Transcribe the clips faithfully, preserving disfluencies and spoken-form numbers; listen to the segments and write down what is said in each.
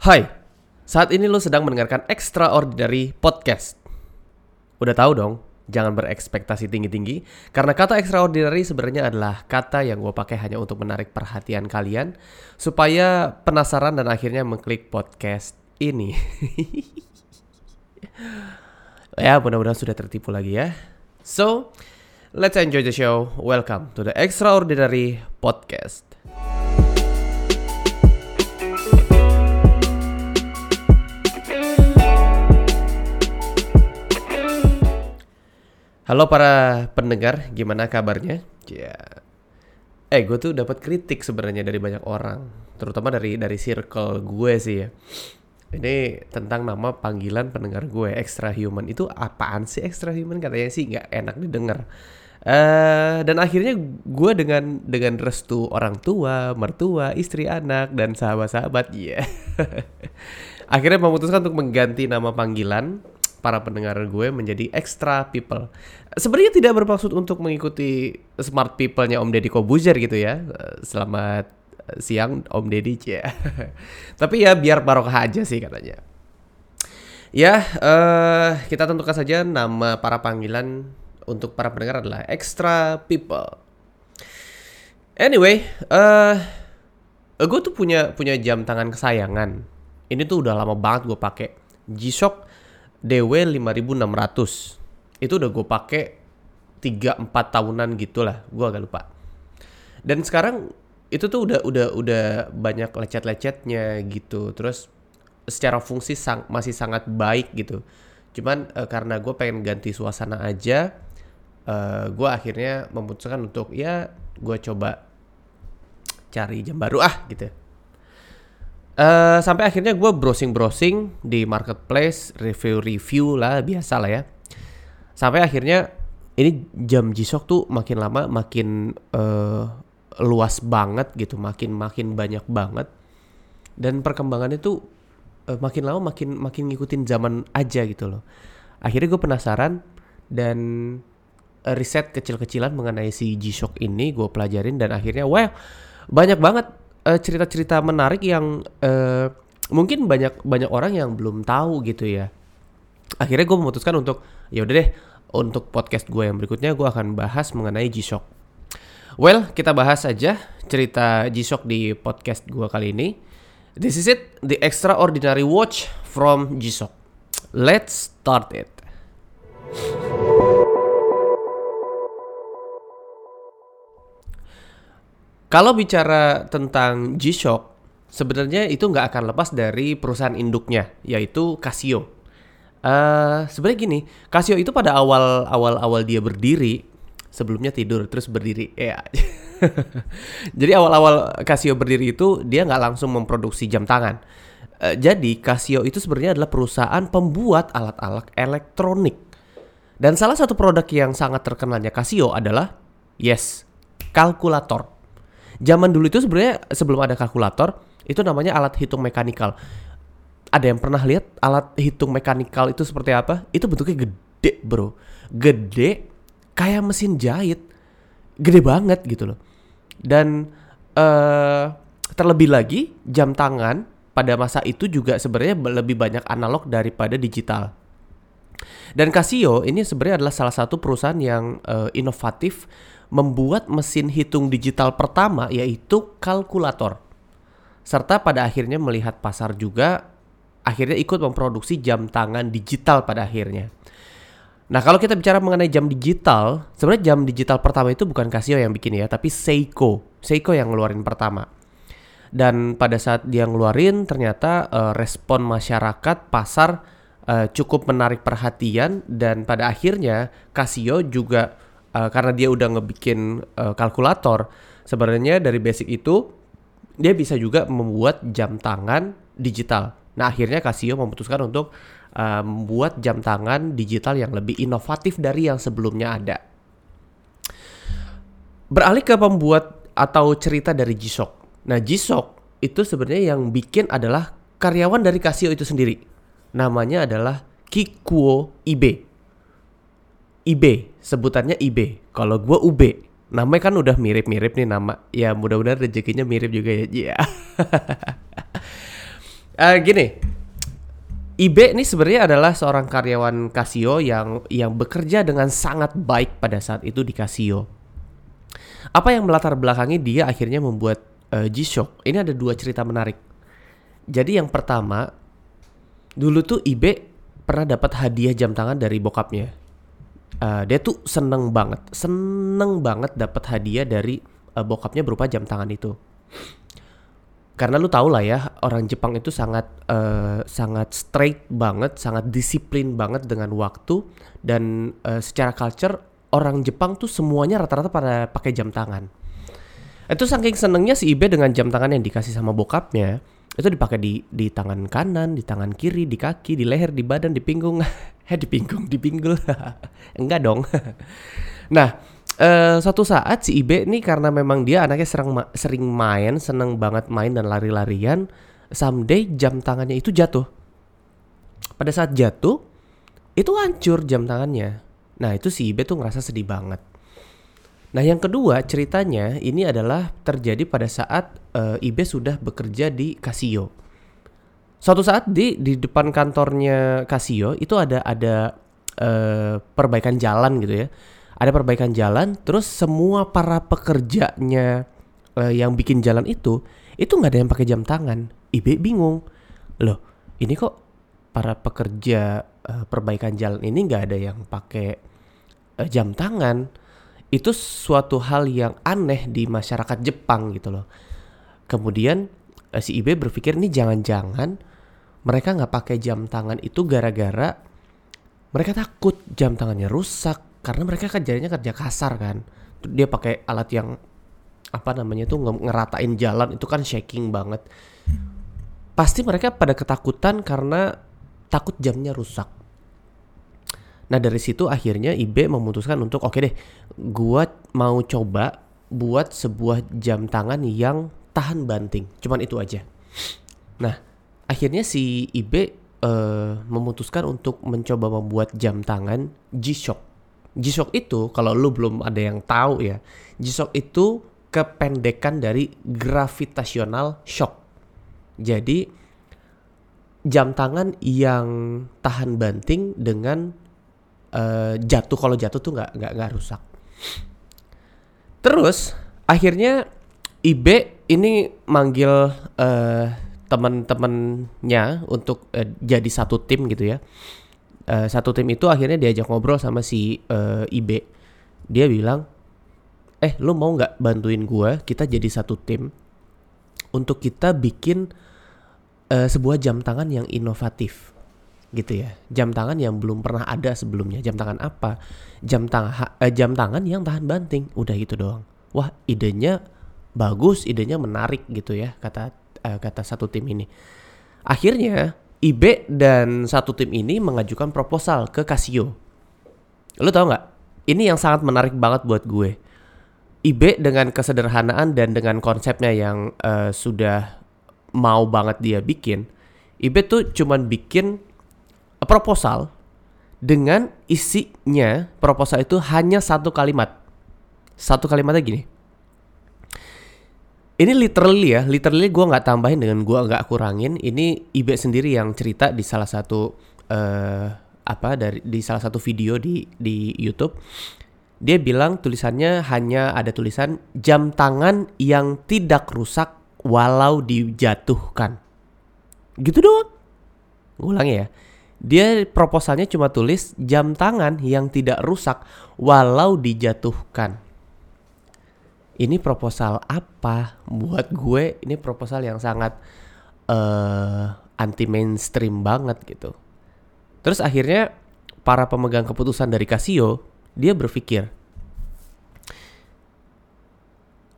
Hai, saat ini lo sedang mendengarkan Extraordinary Podcast. Udah tahu dong, jangan berekspektasi tinggi-tinggi, karena kata extraordinary sebenarnya adalah kata yang gue pakai hanya untuk menarik perhatian kalian, supaya penasaran dan akhirnya mengklik podcast ini. Ya, mudah-mudahan sudah tertipu lagi ya. So, let's enjoy the show. Welcome to the Extraordinary Podcast. Halo para pendengar, gimana kabarnya? Ya, yeah. eh gue tuh dapat kritik sebenarnya dari banyak orang, terutama dari dari circle gue sih ya. Ini tentang nama panggilan pendengar gue, extra human. Itu apaan sih extra human? Katanya sih nggak enak didengar. Uh, dan akhirnya gue dengan dengan restu orang tua, mertua, istri, anak, dan sahabat-sahabat, ya. Yeah. Akhirnya memutuskan untuk mengganti nama panggilan para pendengar gue menjadi extra people. Sebenarnya tidak bermaksud untuk mengikuti smart people-nya Om Deddy Kobuzer gitu ya. Selamat siang Om Deddy, ya. Tapi ya biar barokah aja sih katanya. Ya, uh, kita tentukan saja nama para panggilan untuk para pendengar adalah extra people. Anyway, uh, gue tuh punya punya jam tangan kesayangan. Ini tuh udah lama banget gue pakai. G-Shock D W lima enam nol nol. Itu udah gue pakai tiga empat tahunan gitulah, gue agak lupa. Dan sekarang itu tuh udah udah udah banyak lecet-lecetnya gitu. Terus secara fungsi sang, masih sangat baik gitu. Cuman e, karena gue pengen ganti suasana aja, e, gue akhirnya memutuskan untuk ya gue coba cari jam baru ah gitu. Uh, sampai akhirnya gue browsing-browsing di marketplace, review-review lah, biasa lah ya. Sampai akhirnya ini jam G-Shock tuh makin lama makin uh, luas banget gitu, makin-makin banyak banget. Dan perkembangannya tuh uh, makin lama makin makin ngikutin zaman aja gitu loh. Akhirnya gue penasaran dan uh, riset kecil-kecilan mengenai si G-Shock ini gue pelajarin. Dan akhirnya wah wow, banyak banget Uh, cerita-cerita menarik yang uh, mungkin banyak banyak orang yang belum tahu gitu ya. Akhirnya gue memutuskan untuk ya udah deh, untuk podcast gue yang berikutnya gue akan bahas mengenai G-Shock. Well, kita bahas aja cerita G-Shock di podcast gue kali ini. This is it, the extraordinary watch from G-Shock. Let's start it. Kalau bicara tentang G-Shock, sebenarnya itu nggak akan lepas dari perusahaan induknya, yaitu Casio. Uh, sebenarnya gini, Casio itu pada awal awal awal dia berdiri, sebelumnya tidur terus berdiri. Ya. Jadi awal awal Casio berdiri itu dia nggak langsung memproduksi jam tangan. Uh, jadi Casio itu sebenarnya adalah perusahaan pembuat alat-alat elektronik. Dan salah satu produk yang sangat terkenalnya Casio adalah yes, kalkulator. Zaman dulu itu sebenarnya sebelum ada kalkulator, itu namanya alat hitung mekanikal. Ada yang pernah lihat alat hitung mekanikal itu seperti apa? Itu bentuknya gede bro. Gede kayak mesin jahit. Gede banget gitu loh. Dan uh, terlebih lagi jam tangan pada masa itu juga sebenarnya lebih banyak analog daripada digital. Dan Casio ini sebenarnya adalah salah satu perusahaan yang uh, inovatif membuat mesin hitung digital pertama, yaitu kalkulator. Serta pada akhirnya melihat pasar juga, akhirnya ikut memproduksi jam tangan digital pada akhirnya. Nah, kalau kita bicara mengenai jam digital, sebenarnya jam digital pertama itu bukan Casio yang bikin ya, tapi Seiko. Seiko yang ngeluarin pertama. Dan pada saat dia ngeluarin, ternyata uh, respon masyarakat, pasar uh, cukup menarik perhatian. Dan pada akhirnya Casio juga Uh, karena dia udah ngebikin uh, kalkulator, sebenarnya dari basic itu dia bisa juga membuat jam tangan digital. Nah akhirnya Casio memutuskan untuk uh, membuat jam tangan digital yang lebih inovatif dari yang sebelumnya ada. Beralih ke pembuat atau cerita dari G-Shock. Nah G-Shock itu sebenarnya yang bikin adalah karyawan dari Casio itu sendiri. Namanya adalah Kikuo Ibe. Ibe, sebutannya Ibe. Kalau gue Ube, namanya kan udah mirip-mirip nih nama. Ya mudah-mudahan rezekinya mirip juga ya. Yeah. uh, gini, Ibe ini sebenarnya adalah seorang karyawan Casio yang yang bekerja dengan sangat baik pada saat itu di Casio. Apa yang melatar belakangi dia akhirnya membuat uh, G-Shock? Ini ada dua cerita menarik. Jadi yang pertama, dulu tuh Ibe pernah dapat hadiah jam tangan dari bokapnya. Uh, dia tuh seneng banget, seneng banget dapat hadiah dari uh, bokapnya berupa jam tangan itu. Karena lu tau lah ya, orang Jepang itu sangat uh, sangat straight banget, sangat disiplin banget dengan waktu. Dan uh, secara culture, orang Jepang tuh semuanya rata-rata pada pakai jam tangan. Itu saking senengnya si Ibe dengan jam tangan yang dikasih sama bokapnya, itu dipakai di, di tangan kanan, di tangan kiri, di kaki, di leher, di badan, di pinggung. Eh, di pinggung, di pinggul. Enggak dong. Nah, Uh, suatu saat si Ibe nih, karena memang dia anaknya serang ma- sering main, seneng banget main dan lari-larian, someday jam tangannya itu jatuh. Pada saat jatuh, itu hancur jam tangannya. Nah, itu si Ibe tuh ngerasa sedih banget. Nah, yang kedua ceritanya ini adalah terjadi pada saat uh, Ibe sudah bekerja di Casio. Suatu saat di di depan kantornya Casio itu ada ada uh, perbaikan jalan gitu ya. Ada perbaikan jalan, terus semua para pekerjanya eh, yang bikin jalan itu, itu nggak ada yang pakai jam tangan. Ibe bingung, loh ini kok para pekerja eh, perbaikan jalan ini nggak ada yang pakai eh, jam tangan. Itu suatu hal yang aneh di masyarakat Jepang gitu loh. Kemudian eh, si Ibe berpikir, nih jangan-jangan mereka nggak pakai jam tangan itu gara-gara mereka takut jam tangannya rusak. Karena mereka kerjanya kerja kasar kan, dia pakai alat yang apa namanya tuh ngeratain jalan itu kan shaking banget. Pasti mereka pada ketakutan karena takut jamnya rusak. Nah dari situ akhirnya Ibe memutuskan untuk oke deh, gua mau coba buat sebuah jam tangan yang tahan banting. Cuman itu aja. Nah akhirnya si Ibe uh, memutuskan untuk mencoba membuat jam tangan G-Shock. G-Shock itu, kalau lu belum ada yang tahu ya, G-Shock itu kependekan dari gravitational shock. Jadi jam tangan yang tahan banting dengan uh, jatuh, kalau jatuh tuh nggak nggak nggak rusak. Terus akhirnya Ibe ini manggil uh, teman-temannya untuk uh, jadi satu tim gitu ya. Uh, satu tim itu akhirnya diajak ngobrol sama si uh, Ibe. Dia bilang, eh lo mau gak bantuin gue, kita jadi satu tim untuk kita bikin uh, sebuah jam tangan yang inovatif gitu ya. Jam tangan yang belum pernah ada sebelumnya. Jam tangan apa? Jam, tang- uh, jam tangan yang tahan banting. Udah gitu doang. Wah idenya bagus, idenya menarik gitu ya, kata uh, kata satu tim ini. Akhirnya Ibe dan satu tim ini mengajukan proposal ke Casio. Lo tau gak? Ini yang sangat menarik banget buat gue. Ibe dengan kesederhanaan dan dengan konsepnya yang uh, sudah mau banget dia bikin, Ibe tuh cuman bikin proposal dengan isinya, proposal itu hanya satu kalimat. Satu kalimatnya gini. Ini literally ya, literally gue gak tambahin dengan gue gak kurangin. Ini Ibe sendiri yang cerita di salah satu uh, apa dari di salah satu video di di YouTube. Dia bilang tulisannya hanya ada tulisan jam tangan yang tidak rusak walau dijatuhkan. Gitu doang. Ulangi ya. Dia proposalnya cuma tulis jam tangan yang tidak rusak walau dijatuhkan. Ini proposal apa? Buat gue ini proposal yang sangat uh, anti mainstream banget gitu. Terus akhirnya para pemegang keputusan dari Casio, dia berpikir.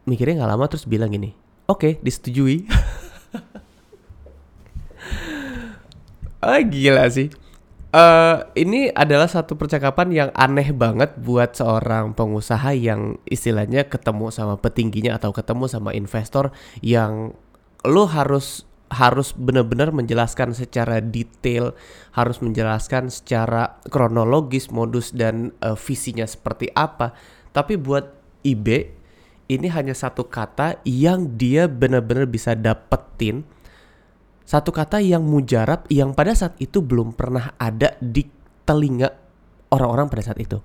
Mikirnya gak lama terus bilang gini, oke, okay, disetujui. Ah, gila sih. Uh, ini adalah satu percakapan yang aneh banget buat seorang pengusaha yang istilahnya ketemu sama petingginya atau ketemu sama investor yang lo harus harus benar-benar menjelaskan secara detail, harus menjelaskan secara kronologis modus dan uh, visinya seperti apa. Tapi buat Ibe ini hanya satu kata yang dia benar-benar bisa dapetin Satu kata yang mujarab yang pada saat itu belum pernah ada di telinga orang-orang pada saat itu.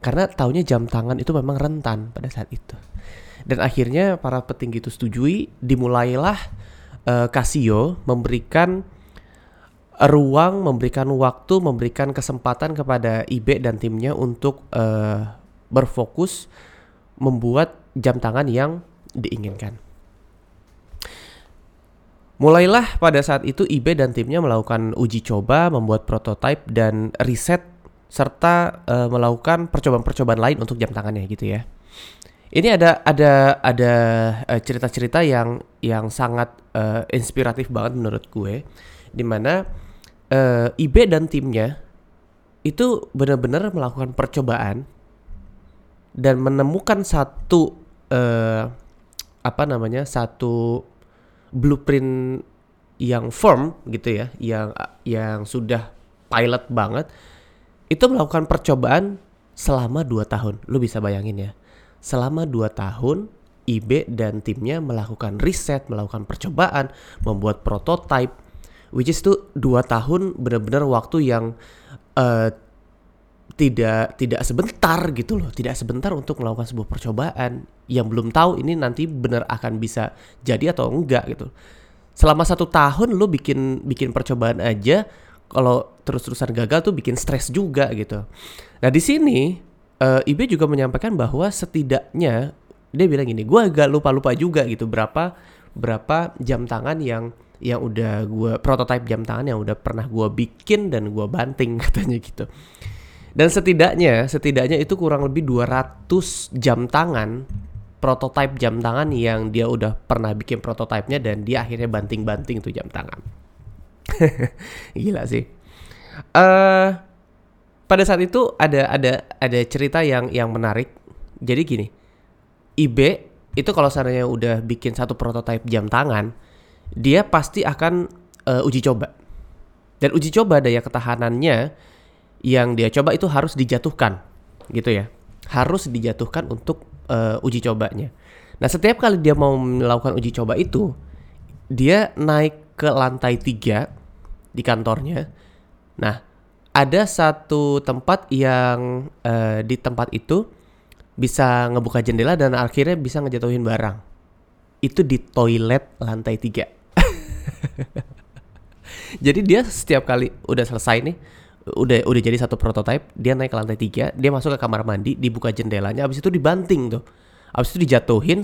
Karena taunya jam tangan itu memang rentan pada saat itu. Dan akhirnya para petinggi itu setujui, dimulailah uh, Casio memberikan ruang, memberikan waktu, memberikan kesempatan kepada Ibe dan timnya untuk uh, berfokus membuat jam tangan yang diinginkan. Mulailah pada saat itu Ibe dan timnya melakukan uji coba, membuat prototipe dan riset, serta uh, melakukan percobaan-percobaan lain untuk jam tangannya gitu ya. Ini ada ada ada uh, cerita-cerita yang yang sangat uh, inspiratif banget menurut gue, dimana Uh, Ibe dan timnya itu benar-benar melakukan percobaan dan menemukan satu uh, apa namanya satu blueprint yang firm gitu ya, yang yang sudah pilot banget. Itu melakukan percobaan selama dua tahun. Lu bisa bayangin ya, selama dua tahun Ibe dan timnya melakukan riset, melakukan percobaan, membuat prototipe. Which is tuh dua tahun benar-benar waktu yang uh, tidak tidak sebentar gitu loh. Tidak sebentar untuk melakukan sebuah percobaan yang belum tahu ini nanti benar akan bisa jadi atau enggak gitu. Selama satu tahun lo bikin bikin percobaan aja, kalau terus-terusan gagal tuh bikin stres juga gitu. Nah di sini uh, Ibe juga menyampaikan bahwa setidaknya dia bilang gini, gue agak lupa-lupa juga gitu berapa berapa jam tangan yang yang udah gue prototipe jam tangan yang udah pernah gue bikin dan gue banting katanya gitu. Dan setidaknya setidaknya itu kurang lebih dua ratus jam tangan, prototipe jam tangan yang dia udah pernah bikin prototipenya dan dia akhirnya banting-banting tuh jam tangan. Gila sih. Uh, pada saat itu ada ada ada cerita yang yang menarik. Jadi gini, Ibe itu kalau seandainya udah bikin satu prototipe jam tangan, dia pasti akan uh, uji coba. Dan uji coba daya ketahanannya yang dia coba itu harus dijatuhkan gitu ya. Harus dijatuhkan untuk uh, uji cobanya. Nah setiap kali dia mau melakukan uji coba itu, dia naik ke lantai tiga di kantornya. Nah ada satu tempat yang uh, di tempat itu bisa ngebuka jendela dan akhirnya bisa ngejatuhin barang. Itu di toilet lantai tiga. Jadi dia setiap kali udah selesai nih, udah udah jadi satu prototipe, dia naik ke lantai tiga, dia masuk ke kamar mandi, dibuka jendelanya, abis itu dibanting tuh, abis itu dijatuhin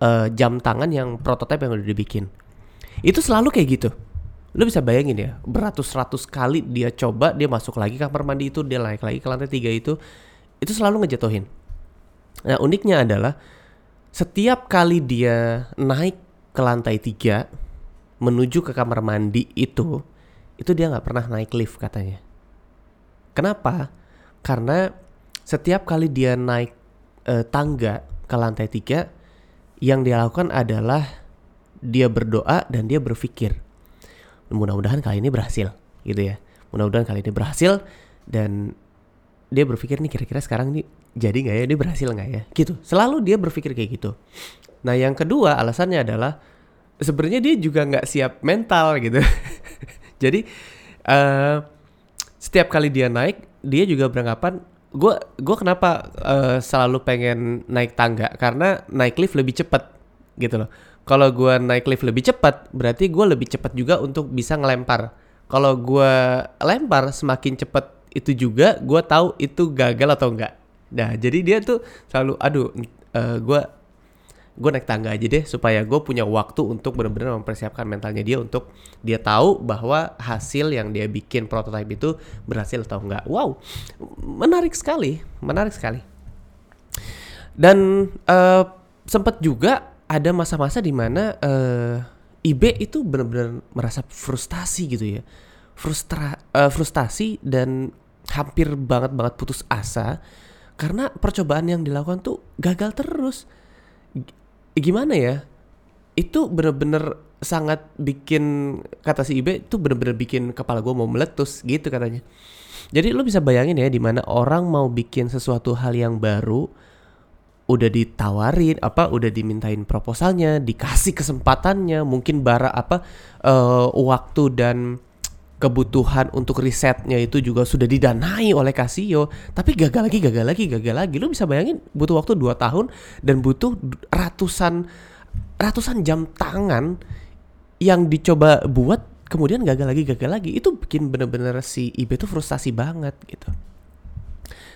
uh, jam tangan yang prototipe yang udah dibikin. Itu selalu kayak gitu. Lo bisa bayangin ya, beratus-ratus kali dia coba, dia masuk lagi kamar mandi itu, dia naik lagi ke lantai tiga itu, itu selalu ngejatuhin. Nah uniknya adalah setiap kali dia naik ke lantai tiga menuju ke kamar mandi itu, itu dia nggak pernah naik lift katanya. Kenapa? Karena setiap kali dia naik e, tangga ke lantai tiga, yang dia lakukan adalah dia berdoa dan dia berpikir, mudah-mudahan kali ini berhasil, gitu ya. Mudah-mudahan kali ini berhasil dan dia berpikir nih kira-kira sekarang nih jadi nggak ya, dia berhasil nggak ya, gitu. Selalu dia berpikir kayak gitu. Nah yang kedua alasannya adalah sebenarnya dia juga nggak siap mental gitu. Jadi uh, setiap kali dia naik, dia juga beranggapan, gue gue kenapa uh, selalu pengen naik tangga? Karena naik lift lebih cepat gitu loh. Kalau gue naik lift lebih cepat, berarti gue lebih cepat juga untuk bisa ngelempar. Kalau gue lempar semakin cepat itu juga, gue tahu itu gagal atau enggak. Nah jadi dia tuh selalu aduh uh, gue gue naik tangga aja deh supaya gue punya waktu untuk benar-benar mempersiapkan mentalnya dia untuk dia tahu bahwa hasil yang dia bikin prototipe itu berhasil atau enggak. Wow, menarik sekali, menarik sekali. Dan uh, sempat juga ada masa-masa di mana uh, Ibe itu benar-benar merasa frustasi gitu ya, frustra uh, frustasi dan hampir banget-banget putus asa. Karena percobaan yang dilakukan tuh gagal terus. Gimana ya? Itu bener-bener sangat bikin, kata si Ibe, itu bener-bener bikin kepala gue mau meletus gitu katanya. Jadi lo bisa bayangin ya, dimana orang mau bikin sesuatu hal yang baru, udah ditawarin apa udah dimintain proposalnya, dikasih kesempatannya, mungkin bara apa uh, waktu dan kebutuhan untuk risetnya itu juga sudah didanai oleh Casio, tapi gagal lagi, gagal lagi, gagal lagi. Lu bisa bayangin butuh waktu dua tahun dan butuh ratusan ratusan jam tangan yang dicoba buat kemudian gagal lagi, gagal lagi. Itu bikin bener-bener si Ibe tuh frustasi banget gitu.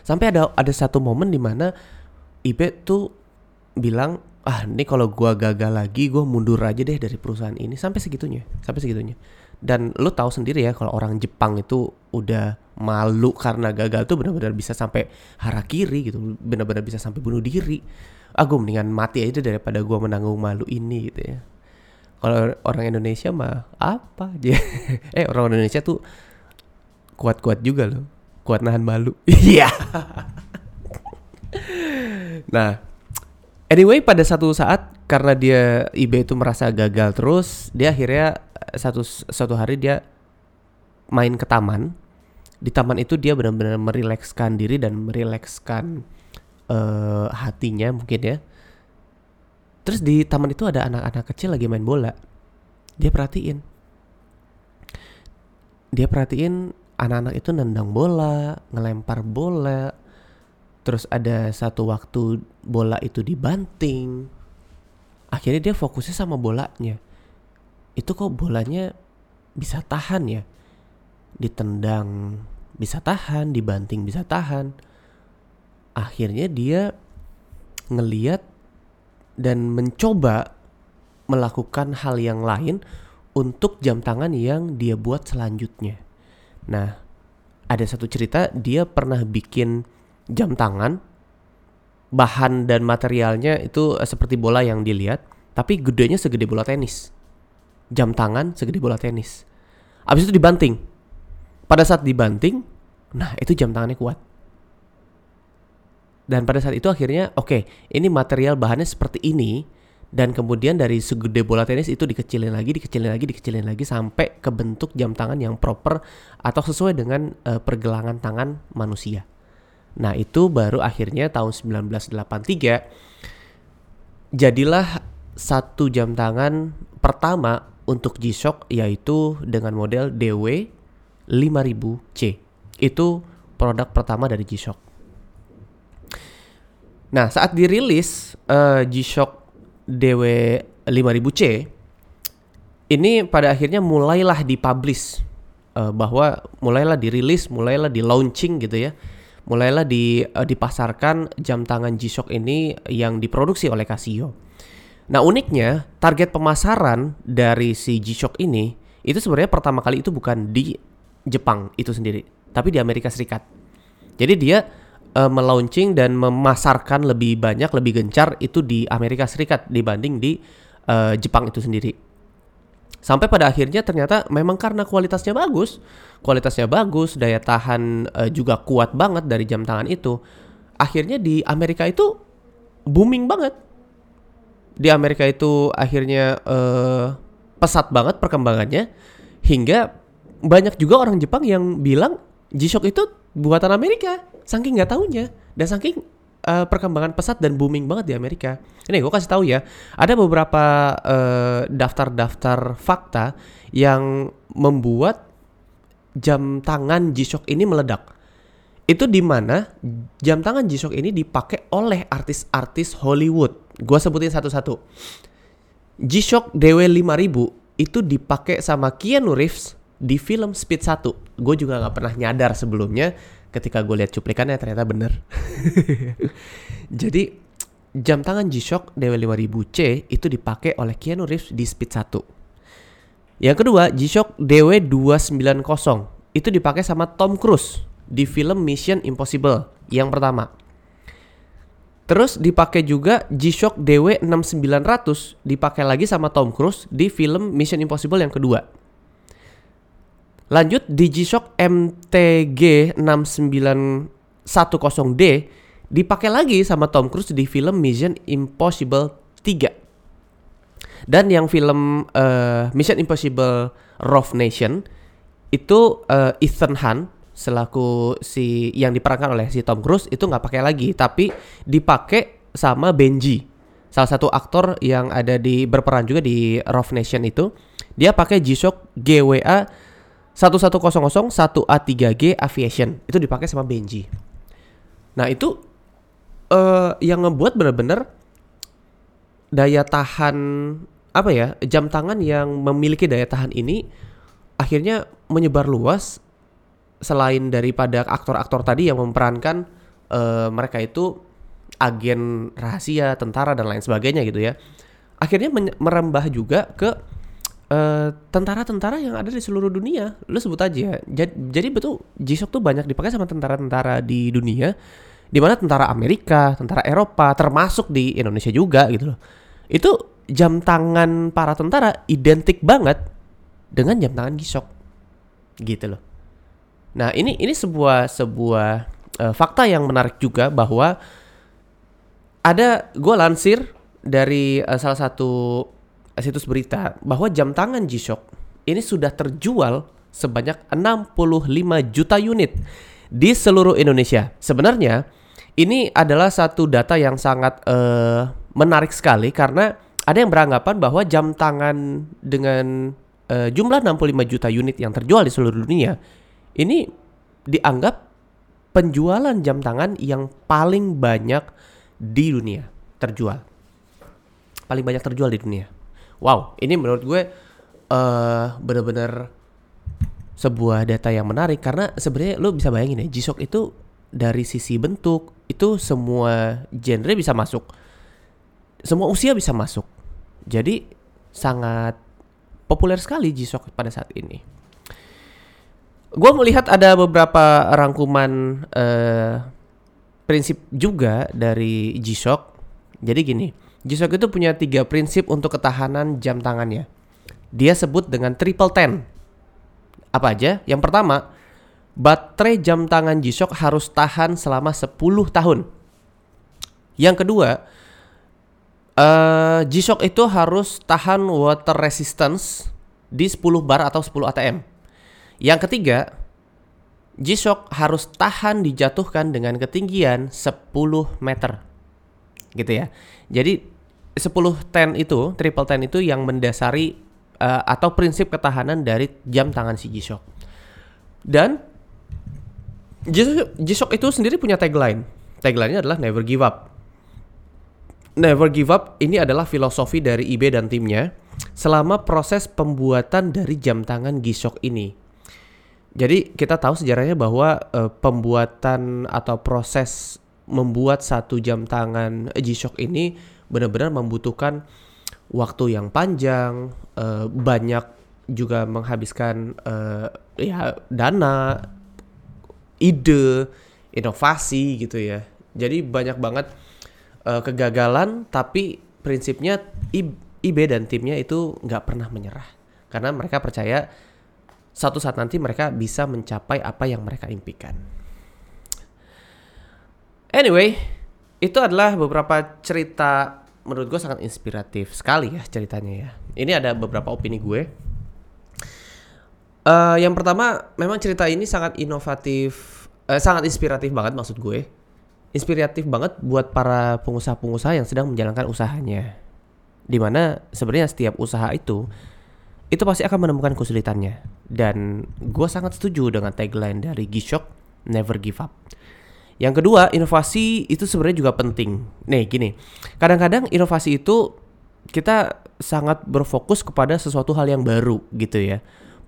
Sampai ada ada satu momen di mana Ibe tuh bilang, "Ah, ini kalau gua gagal lagi, gua mundur aja deh dari perusahaan ini." Sampai segitunya, sampai segitunya. Dan lo tahu sendiri ya kalau orang Jepang itu udah malu karena gagal tuh benar-benar bisa sampai harakiri gitu, benar-benar bisa sampai bunuh diri. Ah, gue mendingan mati aja daripada gue menanggung malu ini gitu ya. Kalau orang Indonesia mah apa aja? eh orang Indonesia tuh kuat-kuat juga loh, kuat nahan malu. Iya. Nah, anyway pada satu saat karena dia Ibe itu merasa gagal terus, dia akhirnya Satu suatu hari dia main ke taman. Di taman itu dia benar-benar merilekskan diri dan merilekskan uh, hatinya mungkin ya. Terus di taman itu ada anak-anak kecil lagi main bola. Dia perhatiin. Dia perhatiin anak-anak itu nendang bola, ngelempar bola. Terus ada satu waktu bola itu dibanting. Akhirnya dia fokusnya sama bolanya. Itu kok bolanya bisa tahan ya, ditendang bisa tahan, dibanting bisa tahan. Akhirnya dia ngeliat dan mencoba melakukan hal yang lain untuk jam tangan yang dia buat selanjutnya. Nah, ada satu cerita dia pernah bikin jam tangan, bahan dan materialnya itu seperti bola yang dilihat, tapi gedenya segede bola tenis. Jam tangan segede bola tenis. Abis itu dibanting. Pada saat dibanting, nah itu jam tangannya kuat. Dan pada saat itu akhirnya, oke, okay, ini material bahannya seperti ini. Dan kemudian dari segede bola tenis itu dikecilin lagi, dikecilin lagi, dikecilin lagi. Sampai ke bentuk jam tangan yang proper atau sesuai dengan uh, pergelangan tangan manusia. Nah itu baru akhirnya tahun sembilan belas delapan puluh tiga. Jadilah satu jam tangan pertama untuk G-Shock, yaitu dengan model D W lima ribu C. Itu produk pertama dari G-Shock. Nah, saat dirilis uh, G-Shock D W lima ribu C, ini pada akhirnya mulailah dipublish. Uh, bahwa mulailah dirilis, mulailah di-launching gitu ya. Mulailah di, uh, dipasarkan jam tangan G-Shock ini yang diproduksi oleh Casio. Nah uniknya target pemasaran dari si G-Shock ini itu sebenarnya pertama kali itu bukan di Jepang itu sendiri, tapi di Amerika Serikat. Jadi dia e, melaunching dan memasarkan lebih banyak, lebih gencar itu di Amerika Serikat dibanding di e, Jepang itu sendiri. Sampai pada akhirnya ternyata memang karena kualitasnya bagus, kualitasnya bagus, daya tahan e, juga kuat banget dari jam tangan itu. Akhirnya di Amerika itu booming banget. Di Amerika itu akhirnya uh, pesat banget perkembangannya. Hingga banyak juga orang Jepang yang bilang G-Shock itu buatan Amerika. Saking gak taunya. Dan saking uh, perkembangan pesat dan booming banget di Amerika. Ini gue kasih tahu ya. Ada beberapa uh, daftar-daftar fakta yang membuat jam tangan G-Shock ini meledak. Itu di mana jam tangan G-Shock ini dipakai oleh artis-artis Hollywood. Gua sebutin satu-satu. G-Shock D W lima ribu itu dipakai sama Keanu Reeves di film Speed satu. Gue juga gak pernah nyadar sebelumnya. Ketika gue lihat cuplikannya ternyata bener. Jadi jam tangan G-Shock D W lima ribu C itu dipakai oleh Keanu Reeves di Speed satu. Yang kedua, G-Shock D W dua sembilan nol itu dipakai sama Tom Cruise di film Mission Impossible yang pertama. Terus dipakai juga G-Shock D W enam sembilan nol nol dipakai lagi sama Tom Cruise di film Mission Impossible yang kedua. Lanjut di G-Shock M T G enam sembilan satu nol D dipakai lagi sama Tom Cruise di film Mission Impossible tiga. Dan yang film uh, Mission Impossible Rogue Nation itu uh, Ethan Hunt selaku si yang diperankan oleh si Tom Cruise itu nggak pakai lagi, tapi dipakai sama Benji, salah satu aktor yang ada di berperan juga di Rough Nation itu. Dia pakai G-Shock G W A sebelas nol nol satu A tiga G Aviation. Itu dipakai sama Benji. Nah, itu uh, yang ngebuat benar-benar daya tahan apa ya? Jam tangan yang memiliki daya tahan ini akhirnya menyebar luas selain daripada aktor-aktor tadi yang memerankan uh, mereka itu agen rahasia, tentara dan lain sebagainya gitu ya. Akhirnya men- merembah juga ke uh, tentara-tentara yang ada di seluruh dunia. Lu sebut aja ya. Jadi, jadi betul G-Shock tuh banyak dipakai sama tentara-tentara di dunia, di mana tentara Amerika, tentara Eropa, termasuk di Indonesia juga gitu loh. Itu jam tangan para tentara identik banget dengan jam tangan G-Shock. Gitu loh. Nah, ini ini sebuah sebuah uh, fakta yang menarik juga bahwa ada, gue lansir dari uh, salah satu situs berita bahwa jam tangan G-Shock ini sudah terjual sebanyak enam puluh lima juta unit di seluruh Indonesia. Sebenarnya ini adalah satu data yang sangat uh, menarik sekali karena ada yang beranggapan bahwa jam tangan dengan uh, jumlah enam puluh lima juta unit yang terjual di seluruh dunia ini dianggap penjualan jam tangan yang paling banyak di dunia terjual, paling banyak terjual di dunia. Wow, ini menurut gue uh, benar-benar sebuah data yang menarik karena sebenarnya lo bisa bayangin ya, G-Shock itu dari sisi bentuk itu semua genre bisa masuk, semua usia bisa masuk. Jadi sangat populer sekali G-Shock pada saat ini. Gue melihat ada beberapa rangkuman Uh, prinsip juga dari G-Shock. Jadi gini, G-Shock itu punya tiga prinsip untuk ketahanan jam tangannya. Dia sebut dengan triple ten. Apa aja? Yang pertama, baterai jam tangan G-Shock harus tahan selama sepuluh tahun. Yang kedua, uh, G-Shock itu harus tahan water resistance di sepuluh bar atau sepuluh A T M. Yang ketiga, G-Shock harus tahan dijatuhkan dengan ketinggian sepuluh meter. Gitu ya. Jadi sepuluh ten itu, triple ten itu yang mendasari uh, atau prinsip ketahanan dari jam tangan si G-Shock. Dan G-Shock, G-Shock itu sendiri punya tagline. Tagline-nya adalah never give up. Never give up ini adalah filosofi dari Ibe dan timnya selama proses pembuatan dari jam tangan G-Shock ini. Jadi kita tahu sejarahnya bahwa e, pembuatan atau proses membuat satu jam tangan G-Shock ini benar-benar membutuhkan waktu yang panjang, e, banyak juga menghabiskan e, ya dana, ide, inovasi gitu ya. Jadi banyak banget e, kegagalan, tapi prinsipnya Ibe dan timnya itu nggak pernah menyerah karena mereka percaya satu saat nanti mereka bisa mencapai apa yang mereka impikan. Anyway, itu adalah beberapa cerita menurut gue sangat inspiratif sekali ya ceritanya ya. Ini ada beberapa opini gue. Uh, yang pertama, memang cerita ini sangat inovatif, uh, sangat inspiratif banget maksud gue. Inspiratif banget buat para pengusaha-pengusaha yang sedang menjalankan usahanya. Dimana sebenarnya setiap usaha itu itu pasti akan menemukan kesulitannya. Dan gue sangat setuju dengan tagline dari G-Shock, never give up. Yang kedua, inovasi itu sebenarnya juga penting. Nih gini, kadang-kadang inovasi itu kita sangat berfokus kepada sesuatu hal yang baru gitu ya.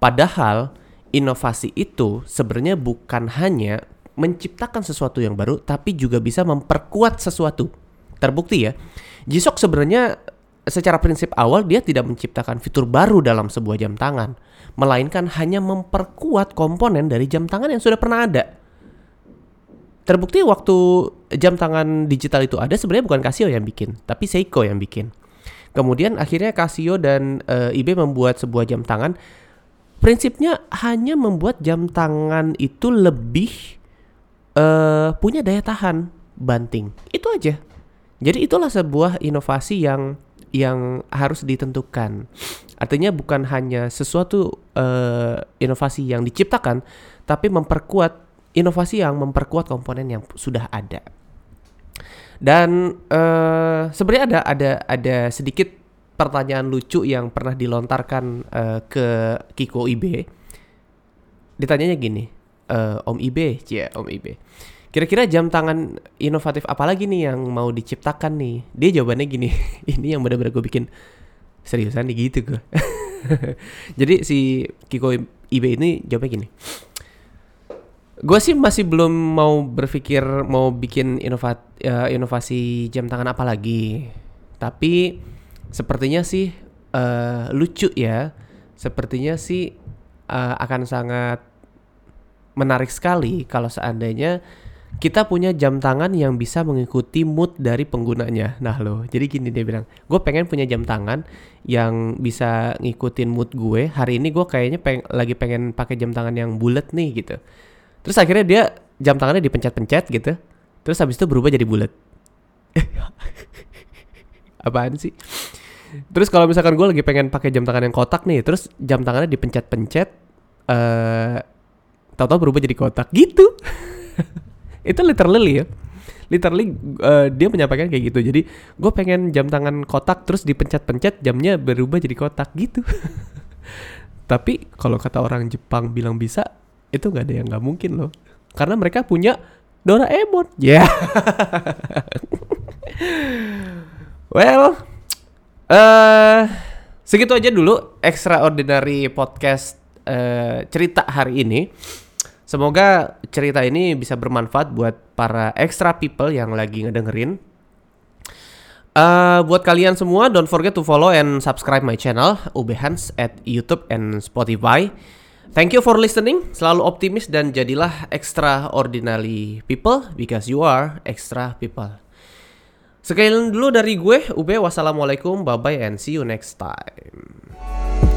Padahal inovasi itu sebenarnya bukan hanya menciptakan sesuatu yang baru, tapi juga bisa memperkuat sesuatu. Terbukti ya, G-Shock sebenarnya secara prinsip awal dia tidak menciptakan fitur baru dalam sebuah jam tangan, melainkan hanya memperkuat komponen dari jam tangan yang sudah pernah ada. Terbukti waktu jam tangan digital itu ada sebenarnya bukan Casio yang bikin, tapi Seiko yang bikin. Kemudian akhirnya Casio dan e, Ibe membuat sebuah jam tangan. Prinsipnya hanya membuat jam tangan itu lebih e, punya daya tahan banting. Itu aja. Jadi itulah sebuah inovasi yang yang harus ditentukan. Artinya bukan hanya sesuatu uh, inovasi yang diciptakan, tapi memperkuat inovasi yang memperkuat komponen yang sudah ada. Dan uh, sebenarnya ada ada ada sedikit pertanyaan lucu yang pernah dilontarkan uh, ke Kikuo Ibe. Ditanyanya gini, uh, Om Ibe, cie, Om Ibe, kira-kira jam tangan inovatif apa lagi nih yang mau diciptakan nih? Dia jawabannya gini, ini yang benar-benar gue bikin seriusan nih gitu gue. Jadi si Kikuo Ibe ini jawabnya gini, gue sih masih belum mau berpikir mau bikin inovat, uh, inovasi jam tangan apa lagi. Tapi sepertinya sih uh, lucu ya. Sepertinya sih uh, akan sangat menarik sekali kalau seandainya kita punya jam tangan yang bisa mengikuti mood dari penggunanya. Nah loh, jadi gini dia bilang, gue pengen punya jam tangan yang bisa ngikutin mood gue. Hari ini gue kayaknya peng- lagi pengen pakai jam tangan yang bulat nih gitu. Terus akhirnya dia jam tangannya dipencet-pencet gitu. Terus habis itu berubah jadi bulat. Apaan sih? Terus kalau misalkan gue lagi pengen pakai jam tangan yang kotak nih, terus jam tangannya dipencet-pencet, uh, tau-tau berubah jadi kotak gitu. Itu literally ya. Literally uh, dia menyampaikan kayak gitu. Jadi gue pengen jam tangan kotak, terus dipencet-pencet jamnya berubah jadi kotak gitu. Tapi kalau kata orang Jepang bilang bisa, itu nggak ada yang nggak mungkin loh, karena mereka punya Doraemon ya. Yeah. Well, uh, segitu aja dulu Extraordinary Podcast uh, cerita hari ini. Semoga cerita ini bisa bermanfaat buat para extra people yang lagi ngedengerin. Uh, buat kalian semua, don't forget to follow and subscribe my channel Ubehans at YouTube and Spotify. Thank you for listening. Selalu optimis dan jadilah extraordinary people because you are extra people. Sekian dulu dari gue, Ube. Wassalamualaikum, bye-bye and see you next time.